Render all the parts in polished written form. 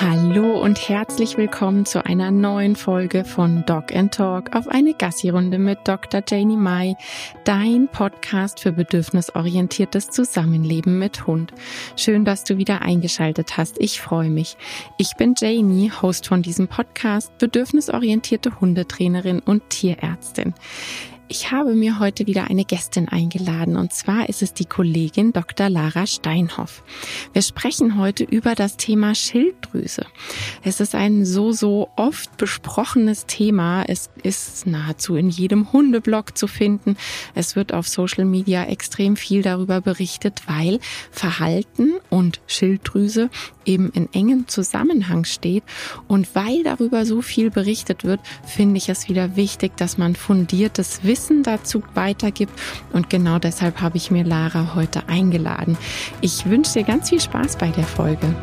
Hallo und herzlich willkommen zu einer neuen Folge von Dog and Talk auf eine Gassi-Runde mit Dr. Janie Mai, dein Podcast für bedürfnisorientiertes Zusammenleben mit Hund. Schön, dass du wieder eingeschaltet hast. Ich freue mich. Ich bin Janie, Host von diesem Podcast, bedürfnisorientierte Hundetrainerin und Tierärztin. Ich habe mir heute wieder eine Gästin eingeladen und zwar ist es die Kollegin Dr. Lara Steinhoff. Wir sprechen heute über das Thema Schilddrüse. Es ist ein so oft besprochenes Thema. Es ist nahezu in jedem Hundeblog zu finden. Es wird auf Social Media extrem viel darüber berichtet, weil Verhalten und Schilddrüse eben in engem Zusammenhang steht. Und weil darüber so viel berichtet wird, finde ich es wieder wichtig, dass man fundiertes Wissen dazu weitergibt. Und genau deshalb habe ich mir Lara heute eingeladen. Ich wünsche dir ganz viel Spaß bei der Folge.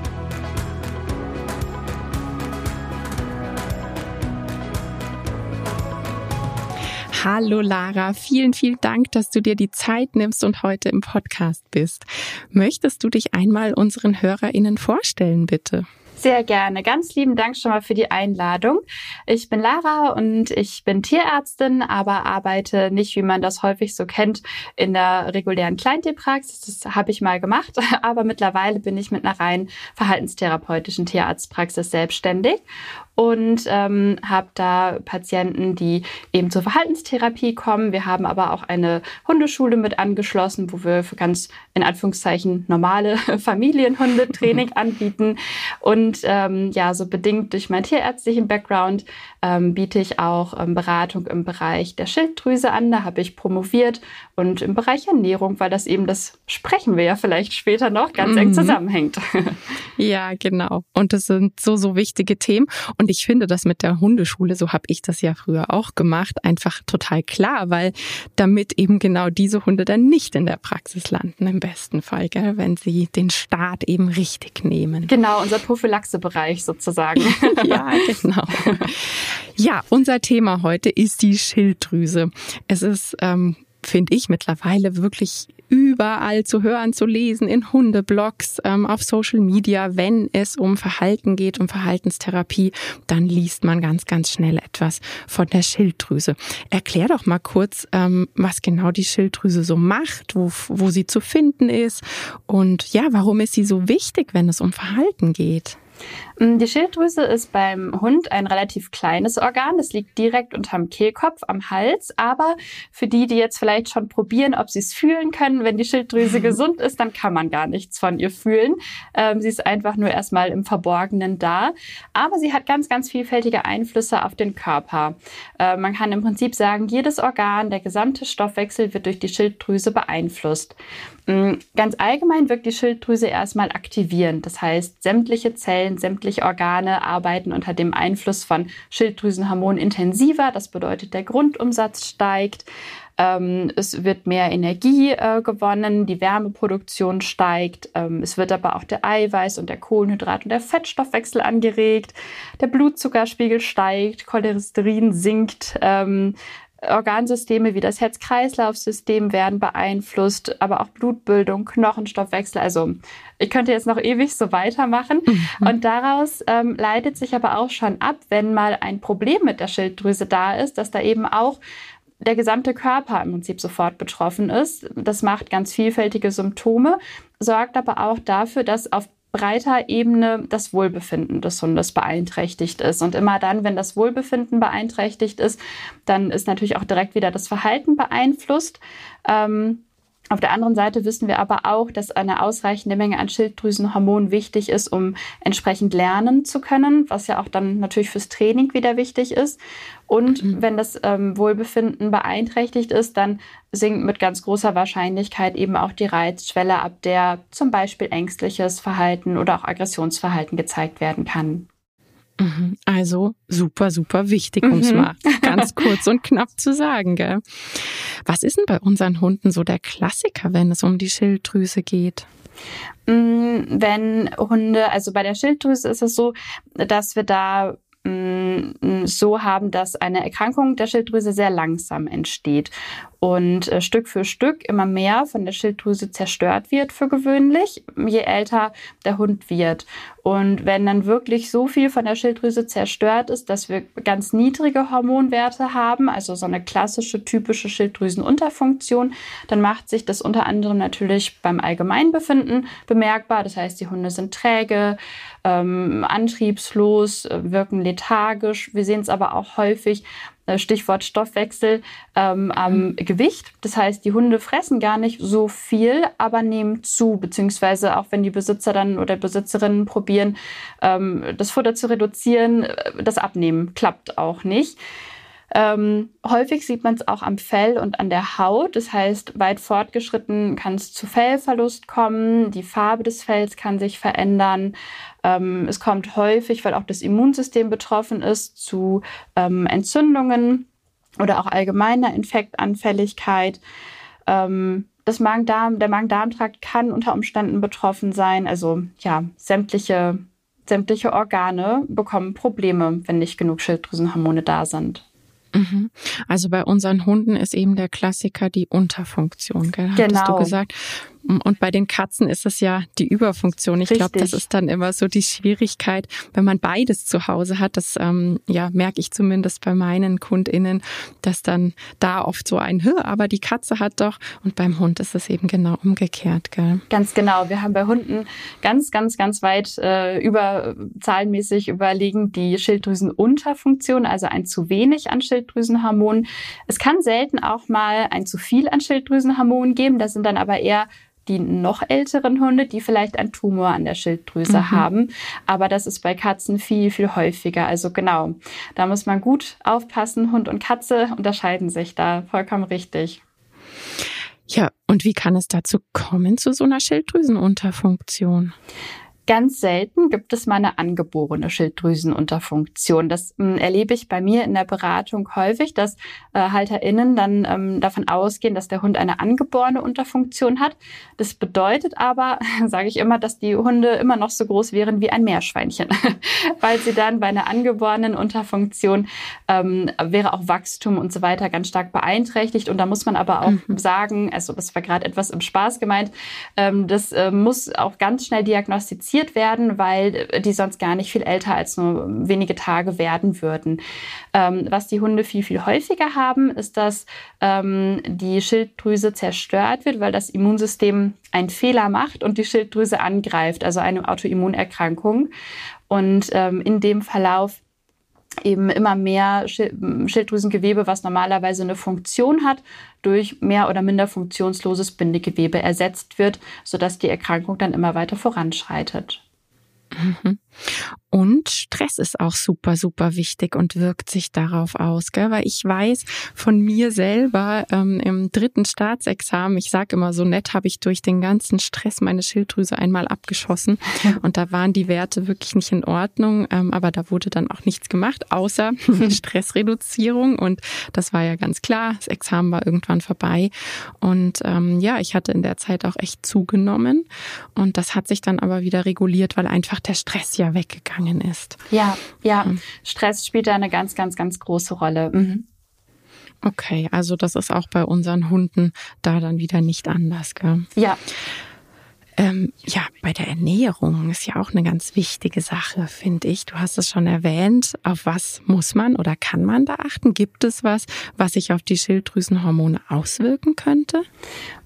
Hallo Lara, vielen Dank, dass du dir die Zeit nimmst und heute im Podcast bist. Möchtest du dich einmal unseren HörerInnen vorstellen, bitte? Sehr gerne. Ganz lieben Dank schon mal für die Einladung. Ich bin Lara und ich bin Tierärztin, aber arbeite nicht, wie man das häufig so kennt, in der regulären Kleintierpraxis. Das habe ich mal gemacht, aber mittlerweile bin ich mit einer rein verhaltenstherapeutischen Tierarztpraxis selbstständig und habe da Patienten, die eben zur Verhaltenstherapie kommen. Wir haben aber auch eine Hundeschule mit angeschlossen, wo wir für ganz, in Anführungszeichen, normale Familienhundetraining anbieten. Und so bedingt durch meinen tierärztlichen Background biete ich auch Beratung im Bereich der Schilddrüse an. Da habe ich promoviert und im Bereich Ernährung, weil das eben, das sprechen wir ja vielleicht später noch, ganz eng zusammenhängt. Ja, genau. Und das sind so wichtige Themen. Und ich finde das mit der Hundeschule, so habe ich das ja früher auch gemacht, einfach total klar, weil damit eben genau diese Hunde dann nicht in der Praxis landen, im besten Fall, gell, wenn sie den Start eben richtig nehmen. Genau, unser Prophylaxe-Bereich sozusagen. Ja, genau. Ja, unser Thema heute ist die Schilddrüse. Es ist, finde ich, mittlerweile wirklich überall zu hören, zu lesen, in Hundeblogs, auf Social Media. Wenn es um Verhalten geht, um Verhaltenstherapie, dann liest man ganz schnell etwas von der Schilddrüse. Erklär doch mal kurz, was genau die Schilddrüse so macht, wo sie zu finden ist und ja, warum ist sie so wichtig, wenn es um Verhalten geht? Die Schilddrüse ist beim Hund ein relativ kleines Organ. Das liegt direkt unterm Kehlkopf, am Hals. Aber für die jetzt vielleicht schon probieren, ob sie es fühlen können, wenn die Schilddrüse gesund ist, dann kann man gar nichts von ihr fühlen. Sie ist einfach nur erstmal im Verborgenen da. Aber sie hat ganz vielfältige Einflüsse auf den Körper. Man kann im Prinzip sagen, jedes Organ, der gesamte Stoffwechsel wird durch die Schilddrüse beeinflusst. Ganz allgemein wirkt die Schilddrüse erstmal aktivierend. Das heißt, sämtliche Zellen, sämtliche Organe arbeiten unter dem Einfluss von Schilddrüsenhormonen intensiver. Das bedeutet, der Grundumsatz steigt. Es wird mehr Energie gewonnen, die Wärmeproduktion steigt, es wird aber auch der Eiweiß und der Kohlenhydrat- und der Fettstoffwechsel angeregt, der Blutzuckerspiegel steigt, Cholesterin sinkt, Organsysteme wie das Herz-Kreislauf-System werden beeinflusst, aber auch Blutbildung, Knochenstoffwechsel. Also ich könnte jetzt noch ewig so weitermachen. Und daraus leitet sich aber auch schon ab, wenn mal ein Problem mit der Schilddrüse da ist, dass da eben auch der gesamte Körper im Prinzip sofort betroffen ist. Das macht ganz vielfältige Symptome, sorgt aber auch dafür, dass auf breiter Ebene das Wohlbefinden des Hundes beeinträchtigt ist. Und immer dann, wenn das Wohlbefinden beeinträchtigt ist, dann ist natürlich auch direkt wieder das Verhalten beeinflusst. Auf der anderen Seite wissen wir aber auch, dass eine ausreichende Menge an Schilddrüsenhormonen wichtig ist, um entsprechend lernen zu können, was ja auch dann natürlich fürs Training wieder wichtig ist. Und wenn das Wohlbefinden beeinträchtigt ist, dann sinkt mit ganz großer Wahrscheinlichkeit eben auch die Reizschwelle, ab der zum Beispiel ängstliches Verhalten oder auch Aggressionsverhalten gezeigt werden kann. Also super wichtig, um es mal ganz kurz und knapp zu sagen, gell? Was ist denn bei unseren Hunden so der Klassiker, wenn es um die Schilddrüse geht? Wenn Hunde, also bei der Schilddrüse ist es so, dass wir da so haben, dass eine Erkrankung der Schilddrüse sehr langsam entsteht. und Stück für Stück immer mehr von der Schilddrüse zerstört wird für gewöhnlich, je älter der Hund wird. Und wenn dann wirklich so viel von der Schilddrüse zerstört ist, dass wir ganz niedrige Hormonwerte haben, also so eine klassische, typische Schilddrüsenunterfunktion, dann macht sich das unter anderem natürlich beim Allgemeinbefinden bemerkbar. Das heißt, die Hunde sind träge, antriebslos, wirken lethargisch. Wir sehen es aber auch häufig, Stichwort Stoffwechsel, am Gewicht. Das heißt, die Hunde fressen gar nicht so viel, aber nehmen zu, beziehungsweise auch wenn die Besitzer dann oder Besitzerinnen probieren, das Futter zu reduzieren, das Abnehmen klappt auch nicht. Häufig sieht man es auch am Fell und an der Haut. Das heißt, weit fortgeschritten kann es zu Fellverlust kommen. Die Farbe des Fells kann sich verändern. Es kommt häufig, weil auch das Immunsystem betroffen ist, zu Entzündungen oder auch allgemeiner Infektanfälligkeit. Der Magen-Darm-Trakt kann unter Umständen betroffen sein. Also ja, sämtliche Organe bekommen Probleme, wenn nicht genug Schilddrüsenhormone da sind. Also bei unseren Hunden ist eben der Klassiker die Unterfunktion, gell? Genau. Hattest du gesagt. Und bei den Katzen ist es ja die Überfunktion. Ich glaube, das ist dann immer so die Schwierigkeit, wenn man beides zu Hause hat. Das merke ich zumindest bei meinen KundInnen, dass dann da oft so ein aber die Katze hat doch. Und beim Hund ist es eben genau umgekehrt, gell? Ganz genau. Wir haben bei Hunden ganz, ganz, ganz weit zahlenmäßig überlegen die Schilddrüsenunterfunktion, also ein zu wenig an Schilddrüsenhormonen. Es kann selten auch mal ein zu viel an Schilddrüsenhormonen geben. Das sind dann aber eher die noch älteren Hunde, die vielleicht einen Tumor an der Schilddrüse haben. Aber das ist bei Katzen viel, viel häufiger. Also genau, da muss man gut aufpassen. Hund und Katze unterscheiden sich da vollkommen richtig. Ja, und wie kann es dazu kommen, zu so einer Schilddrüsenunterfunktion? Ganz selten gibt es mal eine angeborene Schilddrüsenunterfunktion. Das erlebe ich bei mir in der Beratung häufig, dass HalterInnen dann davon ausgehen, dass der Hund eine angeborene Unterfunktion hat. Das bedeutet aber, sage ich immer, dass die Hunde immer noch so groß wären wie ein Meerschweinchen, weil sie dann bei einer angeborenen Unterfunktion wäre auch Wachstum und so weiter ganz stark beeinträchtigt. Und da muss man aber auch sagen, also das war gerade etwas im Spaß gemeint, das muss auch ganz schnell diagnostiziert werden, weil die sonst gar nicht viel älter als nur wenige Tage werden würden. Was die Hunde viel, viel häufiger haben, ist, dass die Schilddrüse zerstört wird, weil das Immunsystem einen Fehler macht und die Schilddrüse angreift, also eine Autoimmunerkrankung. Und in dem Verlauf eben immer mehr Schilddrüsengewebe, was normalerweise eine Funktion hat, durch mehr oder minder funktionsloses Bindegewebe ersetzt wird, sodass die Erkrankung dann immer weiter voranschreitet. Und Stress ist auch super, super wichtig und wirkt sich darauf aus, gell? Weil ich weiß von mir selber im 3. Staatsexamen, ich sage immer so nett, habe ich durch den ganzen Stress meine Schilddrüse einmal abgeschossen und da waren die Werte wirklich nicht in Ordnung, aber da wurde dann auch nichts gemacht, außer Stressreduzierung und das war ja ganz klar, das Examen war irgendwann vorbei und ich hatte in der Zeit auch echt zugenommen und das hat sich dann aber wieder reguliert, weil einfach der Stress ja weggegangen ist. Ja. Stress spielt da eine ganz, ganz, ganz große Rolle. Okay, also das ist auch bei unseren Hunden da dann wieder nicht anders, gell? Ja. Bei der Ernährung ist ja auch eine ganz wichtige Sache, finde ich. Du hast es schon erwähnt. Auf was muss man oder kann man da achten? Gibt es was, was sich auf die Schilddrüsenhormone auswirken könnte?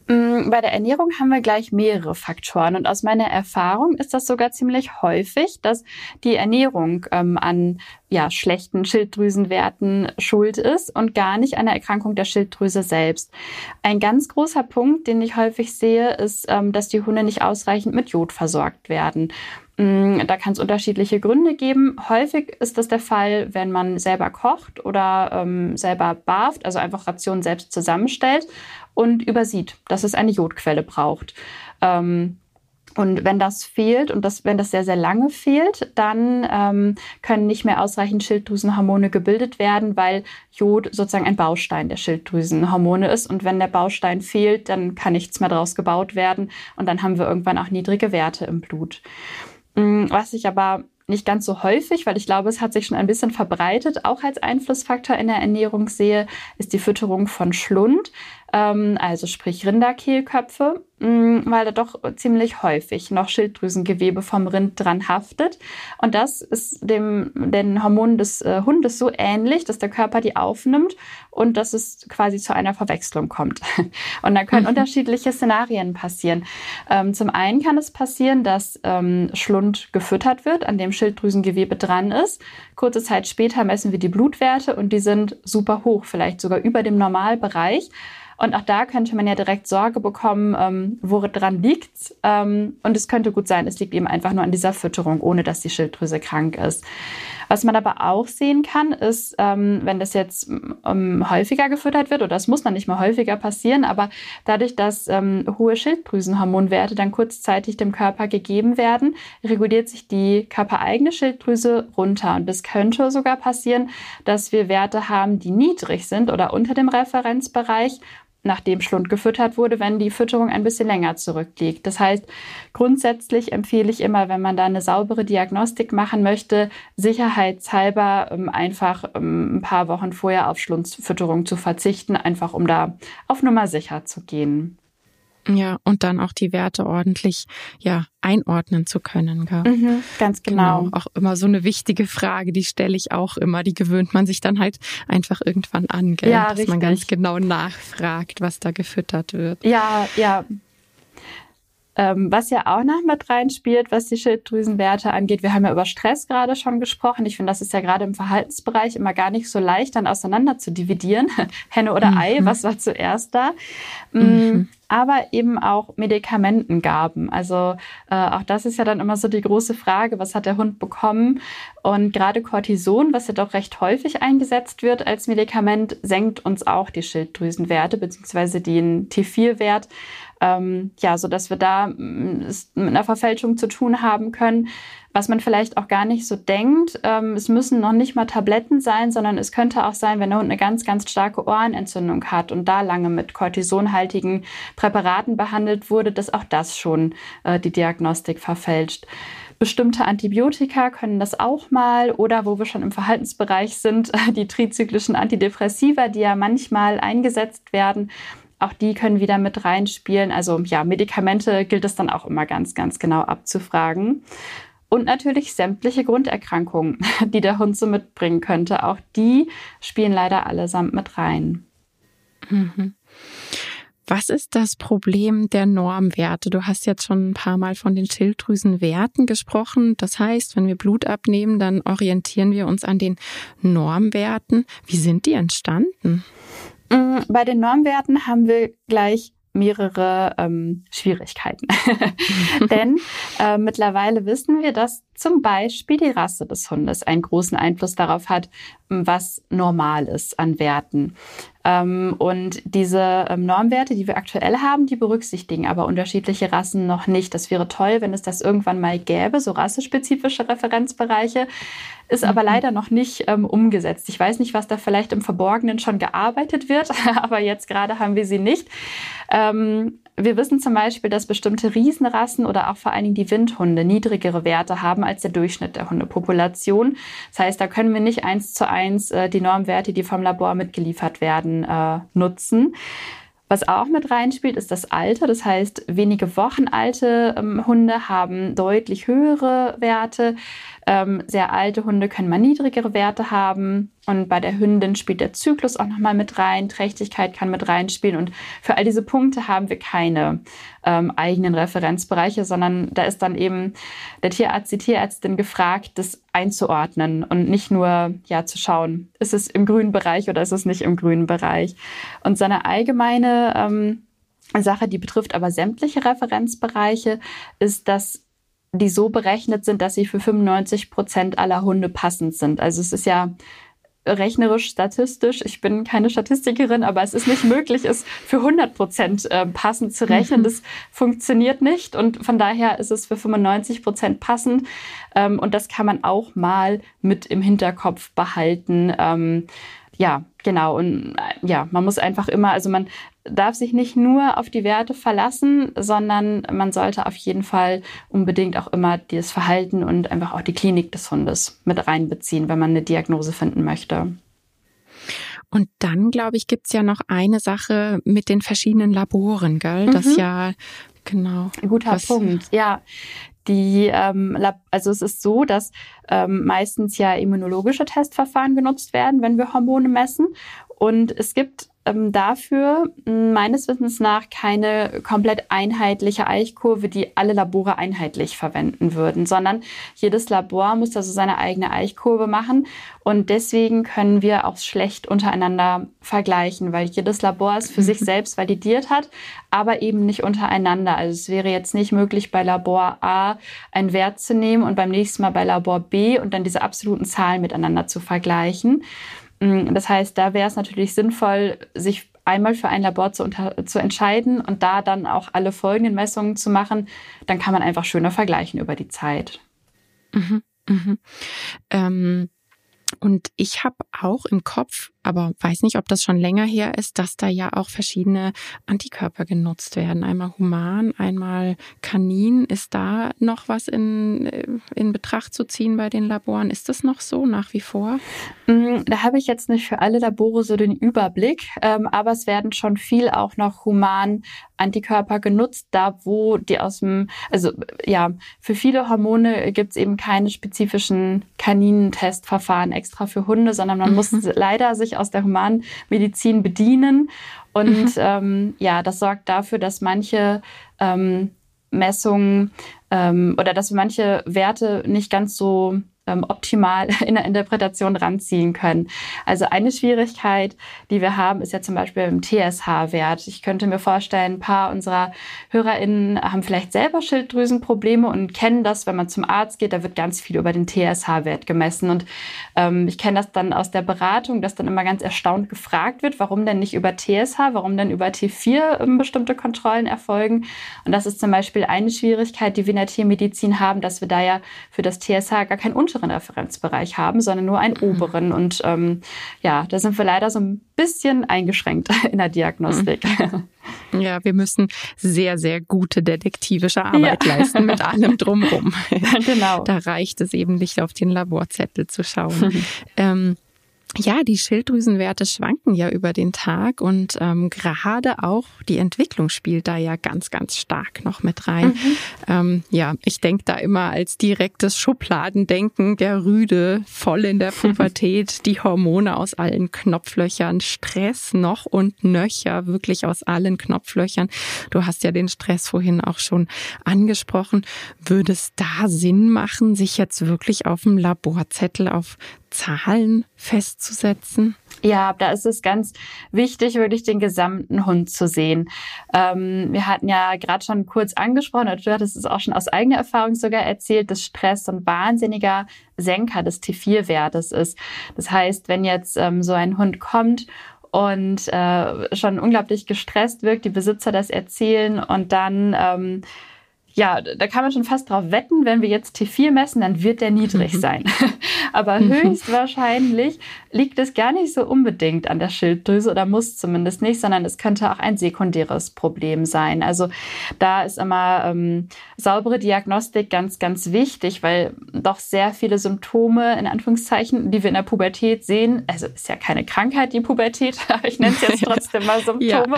Bei der Ernährung haben wir gleich mehrere Faktoren. Und aus meiner Erfahrung ist das sogar ziemlich häufig, dass die Ernährung an schlechten Schilddrüsenwerten schuld ist und gar nicht einer Erkrankung der Schilddrüse selbst. Ein ganz großer Punkt, den ich häufig sehe, ist, dass die Hunde nicht ausreichend mit Jod versorgt werden. Da kann es unterschiedliche Gründe geben. Häufig ist das der Fall, wenn man selber kocht oder selber barft, also einfach Rationen selbst zusammenstellt und übersieht, dass es eine Jodquelle braucht. Und wenn das fehlt und wenn das sehr, sehr lange fehlt, dann können nicht mehr ausreichend Schilddrüsenhormone gebildet werden, weil Jod sozusagen ein Baustein der Schilddrüsenhormone ist. Und wenn der Baustein fehlt, dann kann nichts mehr draus gebaut werden. Und dann haben wir irgendwann auch niedrige Werte im Blut. Was ich aber nicht ganz so häufig, weil ich glaube, es hat sich schon ein bisschen verbreitet, auch als Einflussfaktor in der Ernährung sehe, ist die Fütterung von Schlund. also sprich Rinderkehlköpfe, weil da doch ziemlich häufig noch Schilddrüsengewebe vom Rind dran haftet. Und das ist den Hormonen des Hundes so ähnlich, dass der Körper die aufnimmt und dass es quasi zu einer Verwechslung kommt. Und da können unterschiedliche Szenarien passieren. Zum einen kann es passieren, dass Schlund gefüttert wird, an dem Schilddrüsengewebe dran ist. Kurze Zeit später messen wir die Blutwerte und die sind super hoch, vielleicht sogar über dem Normalbereich. Und auch da könnte man ja direkt Sorge bekommen, woran liegt's? Und es könnte gut sein, es liegt eben einfach nur an dieser Fütterung, ohne dass die Schilddrüse krank ist. Was man aber auch sehen kann, ist, wenn das jetzt häufiger gefüttert wird, oder das muss dann nicht mal häufiger passieren, aber dadurch, dass hohe Schilddrüsenhormonwerte dann kurzzeitig dem Körper gegeben werden, reguliert sich die körpereigene Schilddrüse runter. Und es könnte sogar passieren, dass wir Werte haben, die niedrig sind oder unter dem Referenzbereich, nachdem Schlund gefüttert wurde, wenn die Fütterung ein bisschen länger zurückliegt. Das heißt, grundsätzlich empfehle ich immer, wenn man da eine saubere Diagnostik machen möchte, sicherheitshalber einfach ein paar Wochen vorher auf Schlundfütterung zu verzichten, einfach um da auf Nummer sicher zu gehen. Ja, und dann auch die Werte ordentlich einordnen zu können. Gell? Mhm, ganz genau. Auch immer so eine wichtige Frage, die stelle ich auch immer. Die gewöhnt man sich dann halt einfach irgendwann an, gell? Ja, dass man ganz genau nachfragt, was da gefüttert wird. Ja, ja. Was ja auch noch mit reinspielt, was die Schilddrüsenwerte angeht. Wir haben ja über Stress gerade schon gesprochen. Ich finde, das ist ja gerade im Verhaltensbereich immer gar nicht so leicht, dann auseinander zu dividieren. Henne oder Ei, was war zuerst da? Aber eben auch Medikamentengaben. Also auch das ist ja dann immer so die große Frage, was hat der Hund bekommen? Und gerade Cortison, was ja doch recht häufig eingesetzt wird als Medikament, senkt uns auch die Schilddrüsenwerte beziehungsweise den T4-Wert. Sodass wir da mit einer Verfälschung zu tun haben können, was man vielleicht auch gar nicht so denkt. Es müssen noch nicht mal Tabletten sein, sondern es könnte auch sein, wenn der Hund eine ganz, ganz starke Ohrenentzündung hat und da lange mit kortisonhaltigen Präparaten behandelt wurde, dass auch das schon die Diagnostik verfälscht. Bestimmte Antibiotika können das auch mal, oder wo wir schon im Verhaltensbereich sind, die trizyklischen Antidepressiva, die ja manchmal eingesetzt werden, auch die können wieder mit reinspielen. Also ja, Medikamente gilt es dann auch immer ganz, ganz genau abzufragen. Und natürlich sämtliche Grunderkrankungen, die der Hund so mitbringen könnte. Auch die spielen leider allesamt mit rein. Mhm. Was ist das Problem der Normwerte? Du hast jetzt schon ein paar Mal von den Schilddrüsenwerten gesprochen. Das heißt, wenn wir Blut abnehmen, dann orientieren wir uns an den Normwerten. Wie sind die entstanden? Bei den Normwerten haben wir gleich mehrere Schwierigkeiten. Denn mittlerweile wissen wir, dass zum Beispiel die Rasse des Hundes einen großen Einfluss darauf hat, was normal ist an Werten. Und diese Normwerte, die wir aktuell haben, die berücksichtigen aber unterschiedliche Rassen noch nicht. Das wäre toll, wenn es das irgendwann mal gäbe, so rassespezifische Referenzbereiche. Ist aber leider noch nicht umgesetzt. Ich weiß nicht, was da vielleicht im Verborgenen schon gearbeitet wird, aber jetzt gerade haben wir sie nicht. Wir wissen zum Beispiel, dass bestimmte Riesenrassen oder auch vor allen Dingen die Windhunde niedrigere Werte haben als der Durchschnitt der Hundepopulation. Das heißt, da können wir nicht 1:1 die Normwerte, die vom Labor mitgeliefert werden, nutzen. Was auch mit reinspielt, ist das Alter. Das heißt, wenige Wochen alte Hunde haben deutlich höhere Werte. Sehr alte Hunde können mal niedrigere Werte haben. Und bei der Hündin spielt der Zyklus auch nochmal mit rein. Trächtigkeit kann mit reinspielen. Und für all diese Punkte haben wir keine eigenen Referenzbereiche, sondern da ist dann eben der Tierarzt, die Tierärztin gefragt, das einzuordnen und nicht nur zu schauen, ist es im grünen Bereich oder ist es nicht im grünen Bereich. Und so eine allgemeine Sache, die betrifft aber sämtliche Referenzbereiche, ist, dass die so berechnet sind, dass sie für 95% aller Hunde passend sind. Also es ist ja rechnerisch, statistisch, ich bin keine Statistikerin, aber es ist nicht möglich, es für 100% passend zu rechnen. Das funktioniert nicht und von daher ist es für 95% passend und das kann man auch mal mit im Hinterkopf behalten. Man muss einfach immer, also man darf sich nicht nur auf die Werte verlassen, sondern man sollte auf jeden Fall unbedingt auch immer das Verhalten und einfach auch die Klinik des Hundes mit reinbeziehen, wenn man eine Diagnose finden möchte. Und dann, glaube ich, gibt's ja noch eine Sache mit den verschiedenen Laboren, gell? Mhm. Das ja, genau. Ein guter Punkt, ja. Also es ist so, dass meistens ja immunologische Testverfahren genutzt werden, wenn wir Hormone messen. Und es gibt dafür meines Wissens nach keine komplett einheitliche Eichkurve, die alle Labore einheitlich verwenden würden, sondern jedes Labor muss also seine eigene Eichkurve machen. Und deswegen können wir auch schlecht untereinander vergleichen, weil jedes Labor es für sich selbst validiert hat, aber eben nicht untereinander. Also es wäre jetzt nicht möglich, bei Labor A einen Wert zu nehmen und beim nächsten Mal bei Labor B und dann diese absoluten Zahlen miteinander zu vergleichen. Das heißt, da wäre es natürlich sinnvoll, sich einmal für ein Labor zu entscheiden und da dann auch alle folgenden Messungen zu machen. Dann kann man einfach schöner vergleichen über die Zeit. Mhm, mhm. Und ich habe auch im Kopf, aber weiß nicht, ob das schon länger her ist, dass da ja auch verschiedene Antikörper genutzt werden. Einmal human, einmal kanin. Ist da noch was in Betracht zu ziehen bei den Laboren? Ist das noch so nach wie vor? Da habe ich jetzt nicht für alle Labore so den Überblick, aber es werden schon viel auch noch human Antikörper genutzt, da wo die für viele Hormone gibt es eben keine spezifischen Kaninentestverfahren extra für Hunde, sondern man muss leider sich aus der humanen Medizin bedienen. Und das sorgt dafür, dass manche Messungen oder dass manche Werte nicht ganz so optimal in der Interpretation ranziehen können. Also eine Schwierigkeit, die wir haben, ist ja zum Beispiel im TSH-Wert. Ich könnte mir vorstellen, ein paar unserer HörerInnen haben vielleicht selber Schilddrüsenprobleme und kennen das, wenn man zum Arzt geht, da wird ganz viel über den TSH-Wert gemessen. Und ich kenne das dann aus der Beratung, dass dann immer ganz erstaunt gefragt wird, warum denn nicht über TSH, warum denn über T4 bestimmte Kontrollen erfolgen. Und das ist zum Beispiel eine Schwierigkeit, die wir in der Tiermedizin haben, dass wir da ja für das TSH gar keinen unteren Referenzbereich haben, sondern nur einen oberen. Und da sind wir leider so ein bisschen eingeschränkt in der Diagnostik. Ja, wir müssen sehr, sehr gute detektivische Arbeit leisten mit allem drumherum. Genau. Da reicht es eben nicht, auf den Laborzettel zu schauen. Die Schilddrüsenwerte schwanken ja über den Tag und gerade auch die Entwicklung spielt da ja ganz, ganz stark noch mit rein. Ich denke da immer als direktes Schubladendenken, der Rüde, voll in der Pubertät, die Hormone aus allen Knopflöchern, Stress noch und nöcher, wirklich aus allen Knopflöchern. Du hast ja den Stress vorhin auch schon angesprochen. Würde es da Sinn machen, sich jetzt wirklich auf dem Laborzettel auf Zahlen festzusetzen? Ja, da ist es ganz wichtig, wirklich den gesamten Hund zu sehen. Wir hatten ja gerade schon kurz angesprochen, oder du hattest es auch schon aus eigener Erfahrung sogar erzählt, dass Stress so ein wahnsinniger Senker des T4-Wertes ist. Das heißt, wenn jetzt so ein Hund kommt und schon unglaublich gestresst wirkt, die Besitzer das erzählen und dann... da kann man schon fast drauf wetten, wenn wir jetzt T4 messen, dann wird der niedrig sein. Aber höchstwahrscheinlich liegt es gar nicht so unbedingt an der Schilddrüse oder muss zumindest nicht, sondern es könnte auch ein sekundäres Problem sein. Also da ist immer saubere Diagnostik ganz, ganz wichtig, weil doch sehr viele Symptome, in Anführungszeichen, die wir in der Pubertät sehen, also ist ja keine Krankheit, die Pubertät, aber ich nenne es jetzt trotzdem mal Symptome,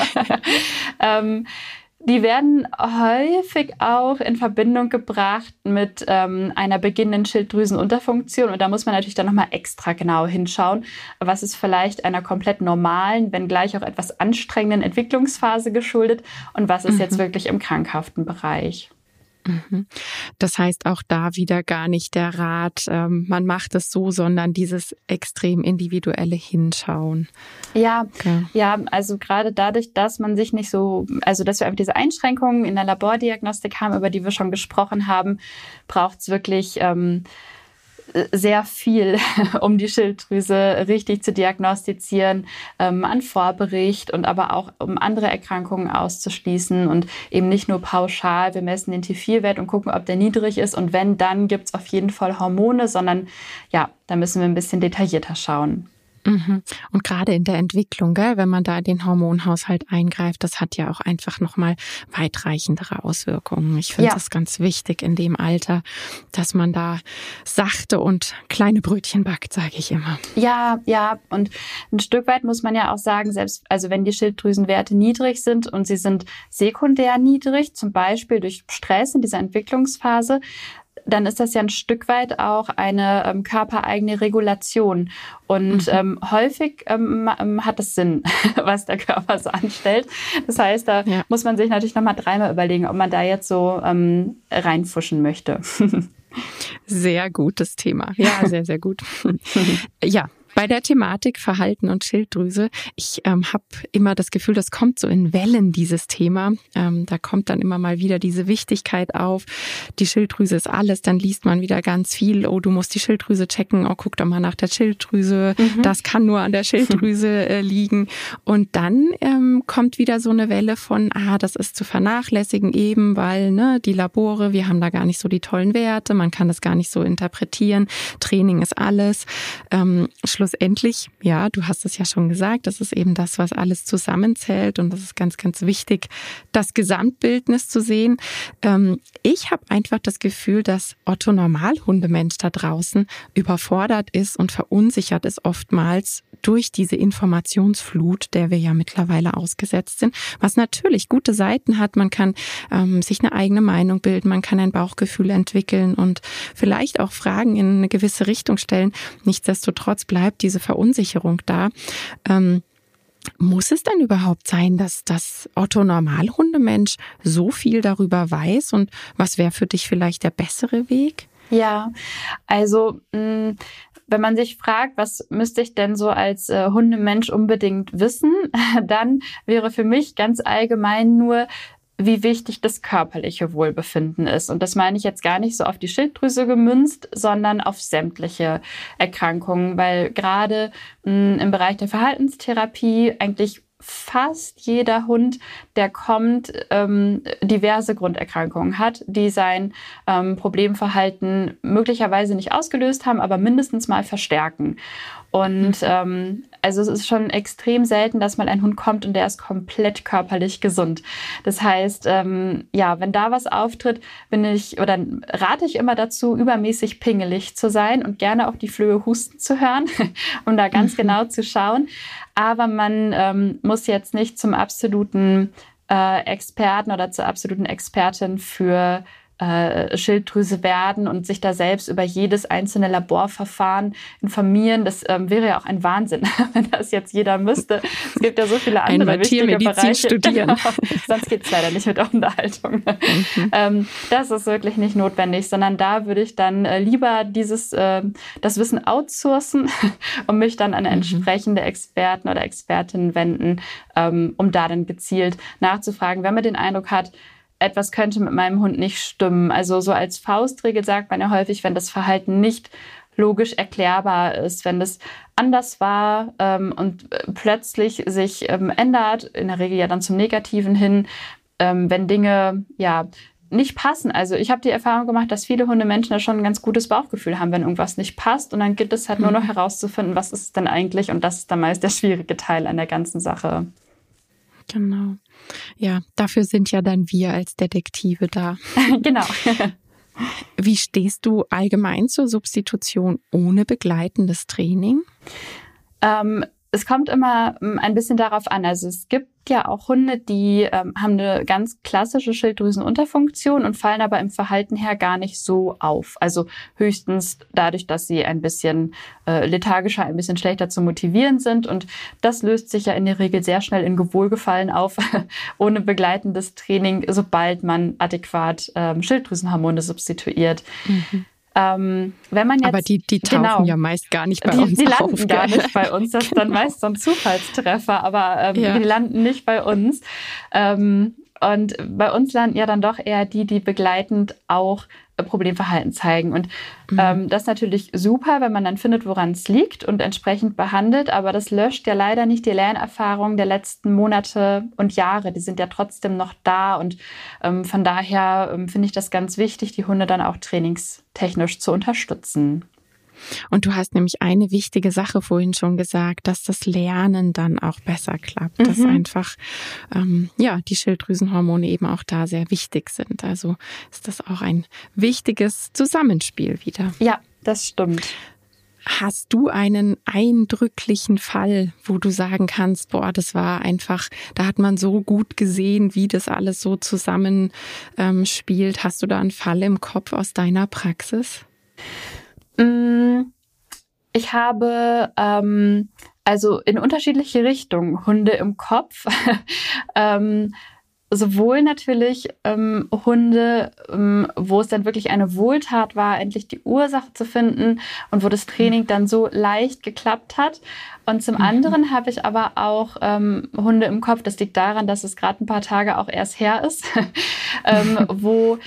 die werden häufig auch in Verbindung gebracht mit einer beginnenden Schilddrüsenunterfunktion. Und da muss man natürlich dann nochmal extra genau hinschauen, was ist vielleicht einer komplett normalen, wenn gleich auch etwas anstrengenden Entwicklungsphase geschuldet und was ist jetzt wirklich im krankhaften Bereich. Das heißt auch da wieder gar nicht der Rat, man macht es so, sondern dieses extrem individuelle Hinschauen. Ja, okay. Ja, also gerade dadurch, dass man sich nicht so, also dass wir einfach diese Einschränkungen in der Labordiagnostik haben, über die wir schon gesprochen haben, braucht es wirklich sehr viel, um die Schilddrüse richtig zu diagnostizieren, an Vorbericht und aber auch, um andere Erkrankungen auszuschließen und eben nicht nur pauschal, wir messen den T4-Wert und gucken, ob der niedrig ist und wenn, dann gibt es auf jeden Fall Hormone, sondern ja, da müssen wir ein bisschen detaillierter schauen. Und gerade in der Entwicklung, gell, wenn man da in den Hormonhaushalt eingreift, das hat ja auch einfach nochmal weitreichendere Auswirkungen. Ich finde das ganz wichtig in dem Alter, dass man da sachte und kleine Brötchen backt, sage ich immer. Ja, und ein Stück weit muss man ja auch sagen, selbst also wenn die Schilddrüsenwerte niedrig sind und sie sind sekundär niedrig, zum Beispiel durch Stress in dieser Entwicklungsphase, dann ist das ja ein Stück weit auch eine körpereigene Regulation. Und häufig hat es Sinn, was der Körper so anstellt. Das heißt, da muss man sich natürlich nochmal dreimal überlegen, ob man da jetzt so reinfuschen möchte. Sehr gutes Thema. Ja, sehr, sehr gut. Ja. Bei der Thematik Verhalten und Schilddrüse, ich habe immer das Gefühl, das kommt so in Wellen, dieses Thema. Da kommt dann immer mal wieder diese Wichtigkeit auf. Die Schilddrüse ist alles, dann liest man wieder ganz viel. Oh, du musst die Schilddrüse checken. Oh, guck doch mal nach der Schilddrüse. Das kann nur an der Schilddrüse liegen. Und dann kommt wieder so eine Welle von, das ist zu vernachlässigen eben, weil die Labore, wir haben da gar nicht so die tollen Werte. Man kann das gar nicht so interpretieren. Training ist alles. Schlussendlich, ja, du hast es ja schon gesagt, das ist eben das, was alles zusammenzählt und das ist ganz, ganz wichtig, das Gesamtbildnis zu sehen. Ich habe einfach das Gefühl, dass Otto Normalhundemensch da draußen überfordert ist und verunsichert ist oftmals durch diese Informationsflut, der wir ja mittlerweile ausgesetzt sind, was natürlich gute Seiten hat. Man kann sich eine eigene Meinung bilden, man kann ein Bauchgefühl entwickeln und vielleicht auch Fragen in eine gewisse Richtung stellen. Nichtsdestotrotz bleibt diese Verunsicherung da. Muss es denn überhaupt sein, dass das Otto Normalhundemensch so viel darüber weiß? Und was wäre für dich vielleicht der bessere Weg? Ja, also wenn man sich fragt, was müsste ich denn so als Hundemensch unbedingt wissen, dann wäre für mich ganz allgemein nur, wie wichtig das körperliche Wohlbefinden ist. Und das meine ich jetzt gar nicht so auf die Schilddrüse gemünzt, sondern auf sämtliche Erkrankungen, weil gerade im Bereich der Verhaltenstherapie eigentlich fast jeder Hund, der kommt, diverse Grunderkrankungen hat, die sein Problemverhalten möglicherweise nicht ausgelöst haben, aber mindestens mal verstärken. Und also es ist schon extrem selten, dass mal ein Hund kommt und der ist komplett körperlich gesund. Das heißt, wenn da was auftritt, rate ich immer dazu, übermäßig pingelig zu sein und gerne auch die Flöhe husten zu hören, um da ganz genau zu schauen. Aber man muss jetzt nicht zum absoluten Experten oder zur absoluten Expertin für Schilddrüse werden und sich da selbst über jedes einzelne Laborverfahren informieren. Das wäre ja auch ein Wahnsinn, wenn das jetzt jeder müsste. Es gibt ja so viele andere wichtige Bereiche. Studieren. Genau. Sonst geht es leider nicht mit Unterhaltung. Das ist wirklich nicht notwendig, sondern da würde ich dann lieber das Wissen outsourcen und mich dann an entsprechende Experten oder Expertinnen wenden, um da dann gezielt nachzufragen, wenn man den Eindruck hat, etwas könnte mit meinem Hund nicht stimmen. Also so als Faustregel sagt man ja häufig, wenn das Verhalten nicht logisch erklärbar ist, wenn das anders war und plötzlich sich ändert, in der Regel ja dann zum Negativen hin, wenn Dinge nicht passen. Also ich habe die Erfahrung gemacht, dass viele Hundemenschen da schon ein ganz gutes Bauchgefühl haben, wenn irgendwas nicht passt. Und dann gilt es halt nur noch herauszufinden, was ist es denn eigentlich. Und das ist dann meist der schwierige Teil an der ganzen Sache. Genau. Ja, dafür sind ja dann wir als Detektive da. Genau. Wie stehst du allgemein zur Substitution ohne begleitendes Training? Es kommt immer ein bisschen darauf an. Also es gibt ja auch Hunde, die haben eine ganz klassische Schilddrüsenunterfunktion und fallen aber im Verhalten her gar nicht so auf. Also höchstens dadurch, dass sie ein bisschen lethargischer, ein bisschen schlechter zu motivieren sind. Und das löst sich ja in der Regel sehr schnell in Wohlgefallen auf, ohne begleitendes Training, sobald man adäquat Schilddrüsenhormone substituiert. Wenn man jetzt, aber die tauchen ja meist gar nicht bei uns auf. Die landen gar nicht bei uns, das ist dann meist so ein Zufallstreffer, aber die landen nicht bei uns. Und bei uns landen ja dann doch eher die begleitend auch Problemverhalten zeigen. Und das ist natürlich super, wenn man dann findet, woran es liegt und entsprechend behandelt. Aber das löscht ja leider nicht die Lernerfahrungen der letzten Monate und Jahre. Die sind ja trotzdem noch da. Und von daher finde ich das ganz wichtig, die Hunde dann auch trainingstechnisch zu unterstützen. Und du hast nämlich eine wichtige Sache vorhin schon gesagt, dass das Lernen dann auch besser klappt, dass einfach die Schilddrüsenhormone eben auch da sehr wichtig sind. Also ist das auch ein wichtiges Zusammenspiel wieder. Ja, das stimmt. Hast du einen eindrücklichen Fall, wo du sagen kannst, boah, das war einfach, da hat man so gut gesehen, wie das alles so zusammenspielt. Hast du da einen Fall im Kopf aus deiner Praxis? Ich habe also in unterschiedliche Richtungen Hunde im Kopf. Sowohl natürlich Hunde, wo es dann wirklich eine Wohltat war, endlich die Ursache zu finden und wo das Training dann so leicht geklappt hat. Und zum anderen habe ich aber auch Hunde im Kopf. Das liegt daran, dass es gerade ein paar Tage auch erst her ist, wo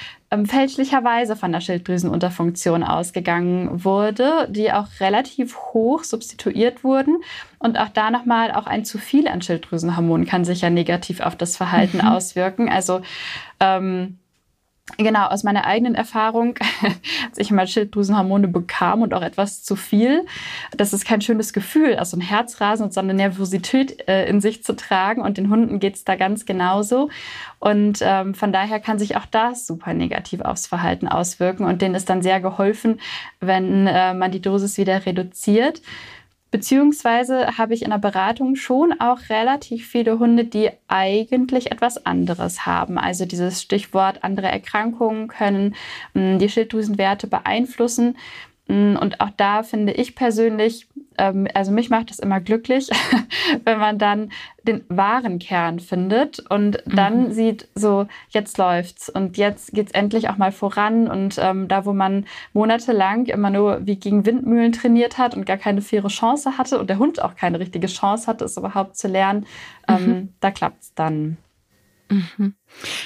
fälschlicherweise von der Schilddrüsenunterfunktion ausgegangen wurde, die auch relativ hoch substituiert wurden. Und auch da nochmal, auch ein zu viel an Schilddrüsenhormonen kann sich ja negativ auf das Verhalten auswirken. Also genau, aus meiner eigenen Erfahrung, als ich mal Schilddrüsenhormone bekam und auch etwas zu viel, das ist kein schönes Gefühl, also ein Herzrasen und so eine Nervosität in sich zu tragen, und den Hunden geht es da ganz genauso. Und von daher kann sich auch das super negativ aufs Verhalten auswirken, und denen ist dann sehr geholfen, wenn man die Dosis wieder reduziert. Beziehungsweise habe ich in der Beratung schon auch relativ viele Hunde, die eigentlich etwas anderes haben. Also dieses Stichwort, andere Erkrankungen können die Schilddrüsenwerte beeinflussen. Und auch da finde ich persönlich, also mich macht das immer glücklich, wenn man dann den wahren Kern findet und dann sieht, so jetzt läuft's und jetzt geht's endlich auch mal voran, und da, wo man monatelang immer nur wie gegen Windmühlen trainiert hat und gar keine faire Chance hatte und der Hund auch keine richtige Chance hatte, es überhaupt zu lernen, da klappt's dann.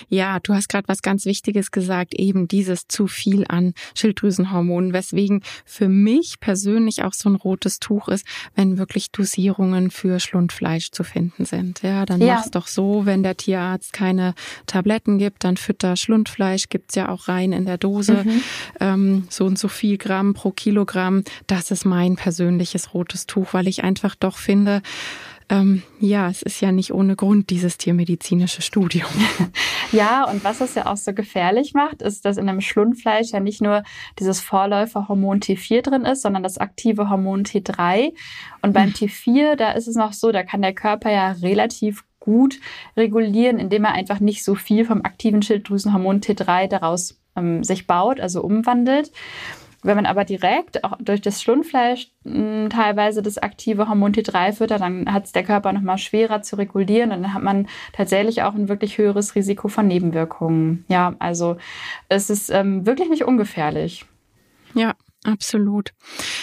Ja, du hast gerade was ganz Wichtiges gesagt, eben dieses zu viel an Schilddrüsenhormonen, weswegen für mich persönlich auch so ein rotes Tuch ist, wenn wirklich Dosierungen für Schlundfleisch zu finden sind. Ja, dann mach's doch so, wenn der Tierarzt keine Tabletten gibt, dann fütter Schlundfleisch, gibt's ja auch rein in der Dose, so und so viel Gramm pro Kilogramm. Das ist mein persönliches rotes Tuch, weil ich einfach doch finde, es ist ja nicht ohne Grund dieses tiermedizinische Studium. Ja, und was es ja auch so gefährlich macht, ist, dass in einem Schlundfleisch ja nicht nur dieses Vorläuferhormon T4 drin ist, sondern das aktive Hormon T3. Und beim T4, da ist es noch so, da kann der Körper ja relativ gut regulieren, indem er einfach nicht so viel vom aktiven Schilddrüsenhormon T3 daraus sich baut, also umwandelt. Wenn man aber direkt auch durch das Schlundfleisch teilweise das aktive Hormon T3 füttert, dann hat es der Körper nochmal schwerer zu regulieren, und dann hat man tatsächlich auch ein wirklich höheres Risiko von Nebenwirkungen. Ja, also es ist wirklich nicht ungefährlich. Ja. Absolut.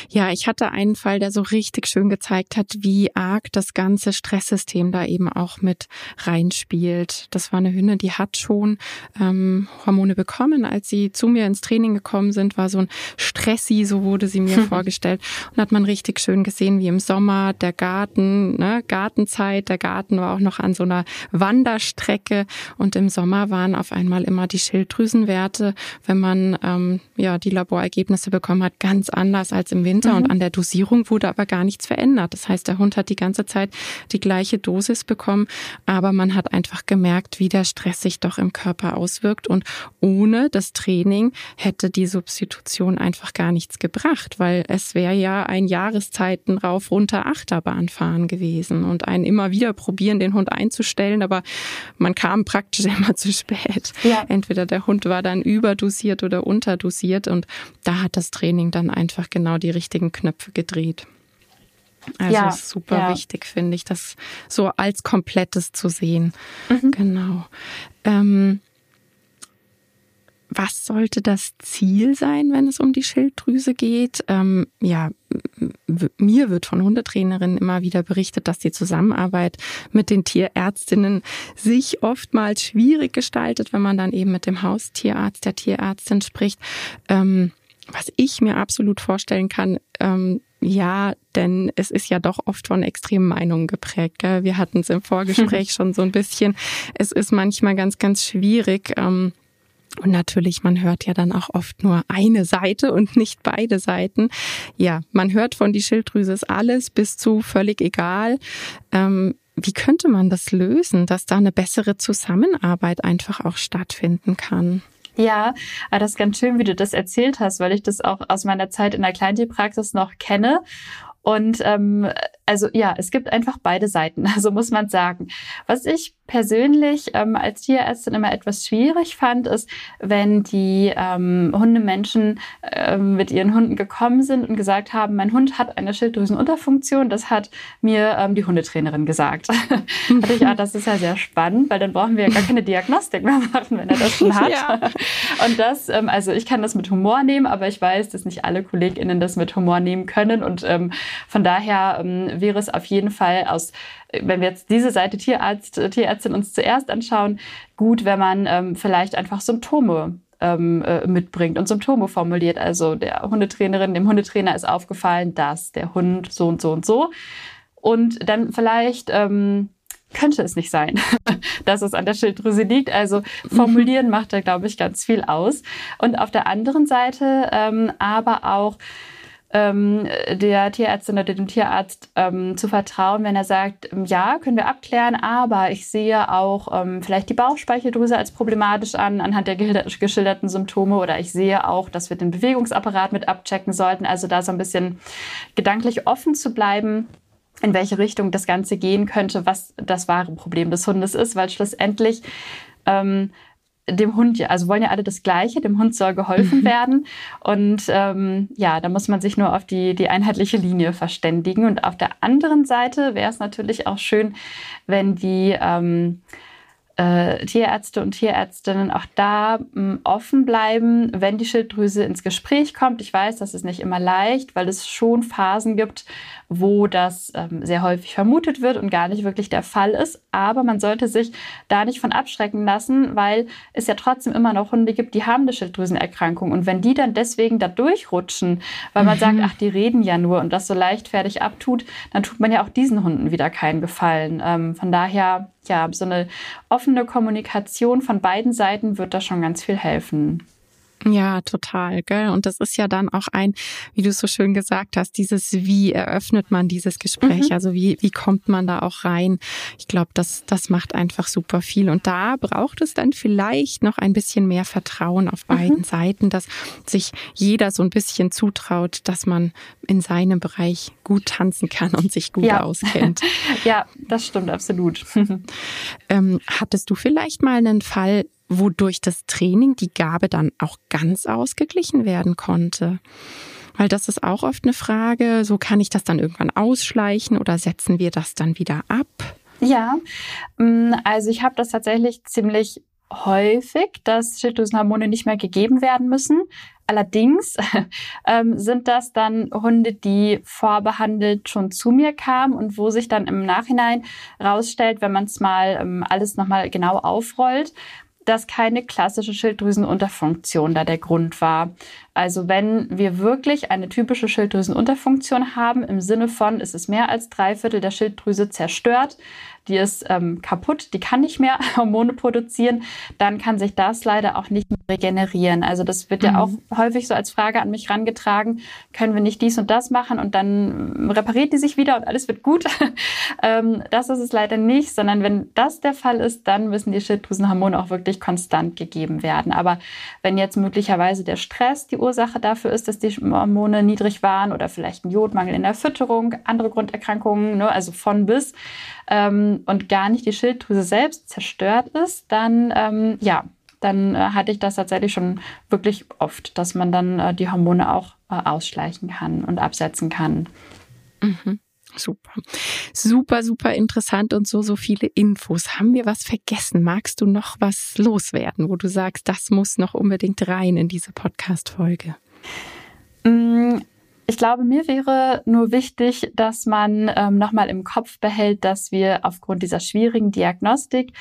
Ja, ich hatte einen Fall, der so richtig schön gezeigt hat, wie arg das ganze Stresssystem da eben auch mit reinspielt. Das war eine Hündin, die hat schon Hormone bekommen. Als sie zu mir ins Training gekommen sind, war so ein Stressi, so wurde sie mir vorgestellt. Und hat man richtig schön gesehen, wie im Sommer der Garten, Gartenzeit, der Garten war auch noch an so einer Wanderstrecke. Und im Sommer waren auf einmal immer die Schilddrüsenwerte, wenn man die Laborergebnisse bekommen hat, ganz anders als im Winter, und an der Dosierung wurde aber gar nichts verändert. Das heißt, der Hund hat die ganze Zeit die gleiche Dosis bekommen, aber man hat einfach gemerkt, wie der Stress sich doch im Körper auswirkt, und ohne das Training hätte die Substitution einfach gar nichts gebracht, weil es wäre ja ein Jahreszeiten rauf runter Achterbahnfahren gewesen und ein immer wieder probieren, den Hund einzustellen, aber man kam praktisch immer zu spät. Ja. Entweder der Hund war dann überdosiert oder unterdosiert, und da hat das Training dann einfach genau die richtigen Knöpfe gedreht. Also ist super wichtig, finde ich, das so als Komplettes zu sehen. Genau. Was sollte das Ziel sein, wenn es um die Schilddrüse geht? Mir wird von Hundetrainerinnen immer wieder berichtet, dass die Zusammenarbeit mit den Tierärztinnen sich oftmals schwierig gestaltet, wenn man dann eben mit dem Haustierarzt, der Tierärztin spricht. Was ich mir absolut vorstellen kann, denn es ist ja doch oft von extremen Meinungen geprägt. Gell? Wir hatten es im Vorgespräch schon so ein bisschen. Es ist manchmal ganz, ganz schwierig, Und natürlich, man hört ja dann auch oft nur eine Seite und nicht beide Seiten. Ja, man hört von die Schilddrüse ist alles bis zu völlig egal. Wie könnte man das lösen, dass da eine bessere Zusammenarbeit einfach auch stattfinden kann? Ja, das ist ganz schön, wie du das erzählt hast, weil ich das auch aus meiner Zeit in der Kleintierpraxis noch kenne. Und also ja, es gibt einfach beide Seiten, also muss man sagen. Was ich persönlich als Tierärztin immer etwas schwierig fand, ist, wenn die Hundemenschen mit ihren Hunden gekommen sind und gesagt haben, mein Hund hat eine Schilddrüsenunterfunktion, das hat mir die Hundetrainerin gesagt. Hatte ich auch, das ist ja sehr spannend, weil dann brauchen wir ja gar keine Diagnostik mehr machen, wenn er das schon hat. Ja. Und das, also ich kann das mit Humor nehmen, aber ich weiß, dass nicht alle KollegInnen das mit Humor nehmen können und von daher wäre es auf jeden Fall aus, wenn wir jetzt diese Seite Tierärztin uns zuerst anschauen, gut, wenn man vielleicht einfach Symptome mitbringt und Symptome formuliert. Also der Hundetrainerin, dem Hundetrainer ist aufgefallen, dass der Hund so und so und so. Und dann vielleicht könnte es nicht sein, dass es an der Schilddrüse liegt. Also formulieren macht da, glaube ich, ganz viel aus. Und auf der anderen Seite aber auch der Tierärztin oder dem Tierarzt zu vertrauen, wenn er sagt, ja, können wir abklären, aber ich sehe auch vielleicht die Bauchspeicheldrüse als problematisch an, anhand der geschilderten Symptome, oder ich sehe auch, dass wir den Bewegungsapparat mit abchecken sollten, also da so ein bisschen gedanklich offen zu bleiben, in welche Richtung das Ganze gehen könnte, was das wahre Problem des Hundes ist, weil schlussendlich dem Hund, ja, also wollen ja alle das Gleiche, dem Hund soll geholfen werden. Und ja, da muss man sich nur auf die einheitliche Linie verständigen. Und auf der anderen Seite wäre es natürlich auch schön, wenn die Tierärzte und Tierärztinnen auch da offen bleiben, wenn die Schilddrüse ins Gespräch kommt. Ich weiß, das ist nicht immer leicht, weil es schon Phasen gibt, wo das sehr häufig vermutet wird und gar nicht wirklich der Fall ist. Aber man sollte sich da nicht von abschrecken lassen, weil es ja trotzdem immer noch Hunde gibt, die haben eine Schilddrüsenerkrankung. Und wenn die dann deswegen da durchrutschen, weil man sagt, ach, die reden ja nur und das so leichtfertig abtut, dann tut man ja auch diesen Hunden wieder keinen Gefallen. Von daher, ja, so eine offene Kommunikation von beiden Seiten wird da schon ganz viel helfen. Ja, total, gell? Und das ist ja dann auch ein, wie du so schön gesagt hast, dieses wie eröffnet man dieses Gespräch, also wie kommt man da auch rein? Ich glaube, das macht einfach super viel. Und da braucht es dann vielleicht noch ein bisschen mehr Vertrauen auf beiden Seiten, dass sich jeder so ein bisschen zutraut, dass man in seinem Bereich gut tanzen kann und sich gut auskennt. Ja, das stimmt, absolut. Hattest du vielleicht mal einen Fall, wodurch das Training, die Gabe dann auch ganz ausgeglichen werden konnte? Weil das ist auch oft eine Frage, so kann ich das dann irgendwann ausschleichen oder setzen wir das dann wieder ab? Ja, also ich habe das tatsächlich ziemlich häufig, dass Schilddrüsenhormone nicht mehr gegeben werden müssen. Allerdings sind das dann Hunde, die vorbehandelt schon zu mir kamen und wo sich dann im Nachhinein rausstellt, wenn man es mal alles nochmal genau aufrollt, dass keine klassische Schilddrüsenunterfunktion da der Grund war. Also wenn wir wirklich eine typische Schilddrüsenunterfunktion haben, im Sinne von, es ist mehr als 3/4 der Schilddrüse zerstört, die ist kaputt, die kann nicht mehr Hormone produzieren, dann kann sich das leider auch nicht mehr regenerieren. Also das wird ja auch häufig so als Frage an mich herangetragen, können wir nicht dies und das machen und dann repariert die sich wieder und alles wird gut. Das ist es leider nicht, sondern wenn das der Fall ist, dann müssen die Schilddrüsenhormone auch wirklich konstant gegeben werden. Aber wenn jetzt möglicherweise der Stress die Ursache dafür ist, dass die Hormone niedrig waren oder vielleicht ein Jodmangel in der Fütterung, andere Grunderkrankungen, ne, also von bis, und gar nicht die Schilddrüse selbst zerstört ist, dann dann hatte ich das tatsächlich schon wirklich oft, dass man dann die Hormone auch ausschleichen kann und absetzen kann. Mhm. Super, super, super interessant und so viele Infos. Haben wir was vergessen? Magst du noch was loswerden, wo du sagst, das muss noch unbedingt rein in diese Podcast-Folge? Ich glaube, mir wäre nur wichtig, dass man nochmal im Kopf behält, dass wir aufgrund dieser schwierigen Diagnostik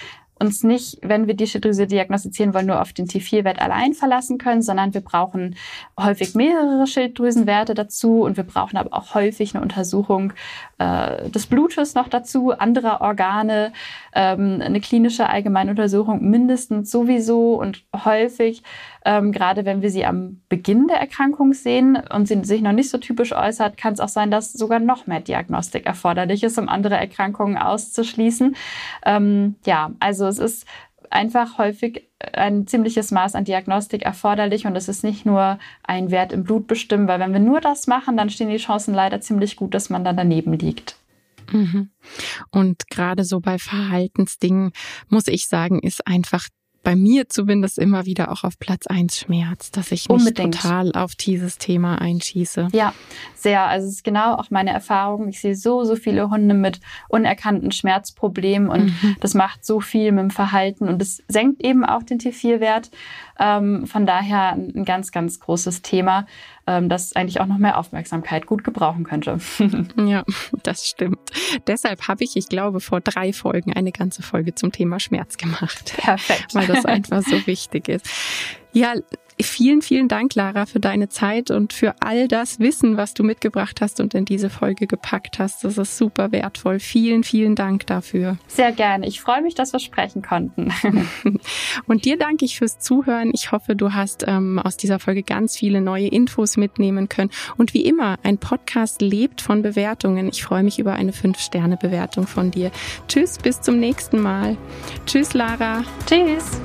uns nicht, wenn wir die Schilddrüse diagnostizieren wollen, nur auf den T4-Wert allein verlassen können, sondern wir brauchen häufig mehrere Schilddrüsenwerte dazu und wir brauchen aber auch häufig eine Untersuchung des Blutes noch dazu, anderer Organe, eine klinische Allgemeinuntersuchung mindestens sowieso und häufig, gerade wenn wir sie am Beginn der Erkrankung sehen und sie sich noch nicht so typisch äußert, kann es auch sein, dass sogar noch mehr Diagnostik erforderlich ist, um andere Erkrankungen auszuschließen. Ja, also es ist einfach häufig ein ziemliches Maß an Diagnostik erforderlich und es ist nicht nur ein Wert im Blut bestimmen, weil wenn wir nur das machen, dann stehen die Chancen leider ziemlich gut, dass man dann daneben liegt. Mhm. Und gerade so bei Verhaltensdingen, muss ich sagen, ist einfach bei mir zumindest immer wieder auch auf Platz 1 Schmerz, dass ich mich total auf dieses Thema einschieße. Ja, sehr. Also es ist genau auch meine Erfahrung. Ich sehe so viele Hunde mit unerkannten Schmerzproblemen und das macht so viel mit dem Verhalten und es senkt eben auch den T4-Wert. Von daher ein ganz, ganz großes Thema, das eigentlich auch noch mehr Aufmerksamkeit gut gebrauchen könnte. Ja, das stimmt. Deshalb habe ich glaube, vor 3 Folgen eine ganze Folge zum Thema Schmerz gemacht. Perfekt. Weil das einfach so wichtig ist. Ja, vielen, vielen Dank, Lara, für deine Zeit und für all das Wissen, was du mitgebracht hast und in diese Folge gepackt hast. Das ist super wertvoll. Vielen, vielen Dank dafür. Sehr gerne. Ich freue mich, dass wir sprechen konnten. Und dir danke ich fürs Zuhören. Ich hoffe, du hast aus dieser Folge ganz viele neue Infos mitnehmen können. Und wie immer, ein Podcast lebt von Bewertungen. Ich freue mich über eine 5-Sterne-Bewertung von dir. Tschüss, bis zum nächsten Mal. Tschüss, Lara. Tschüss.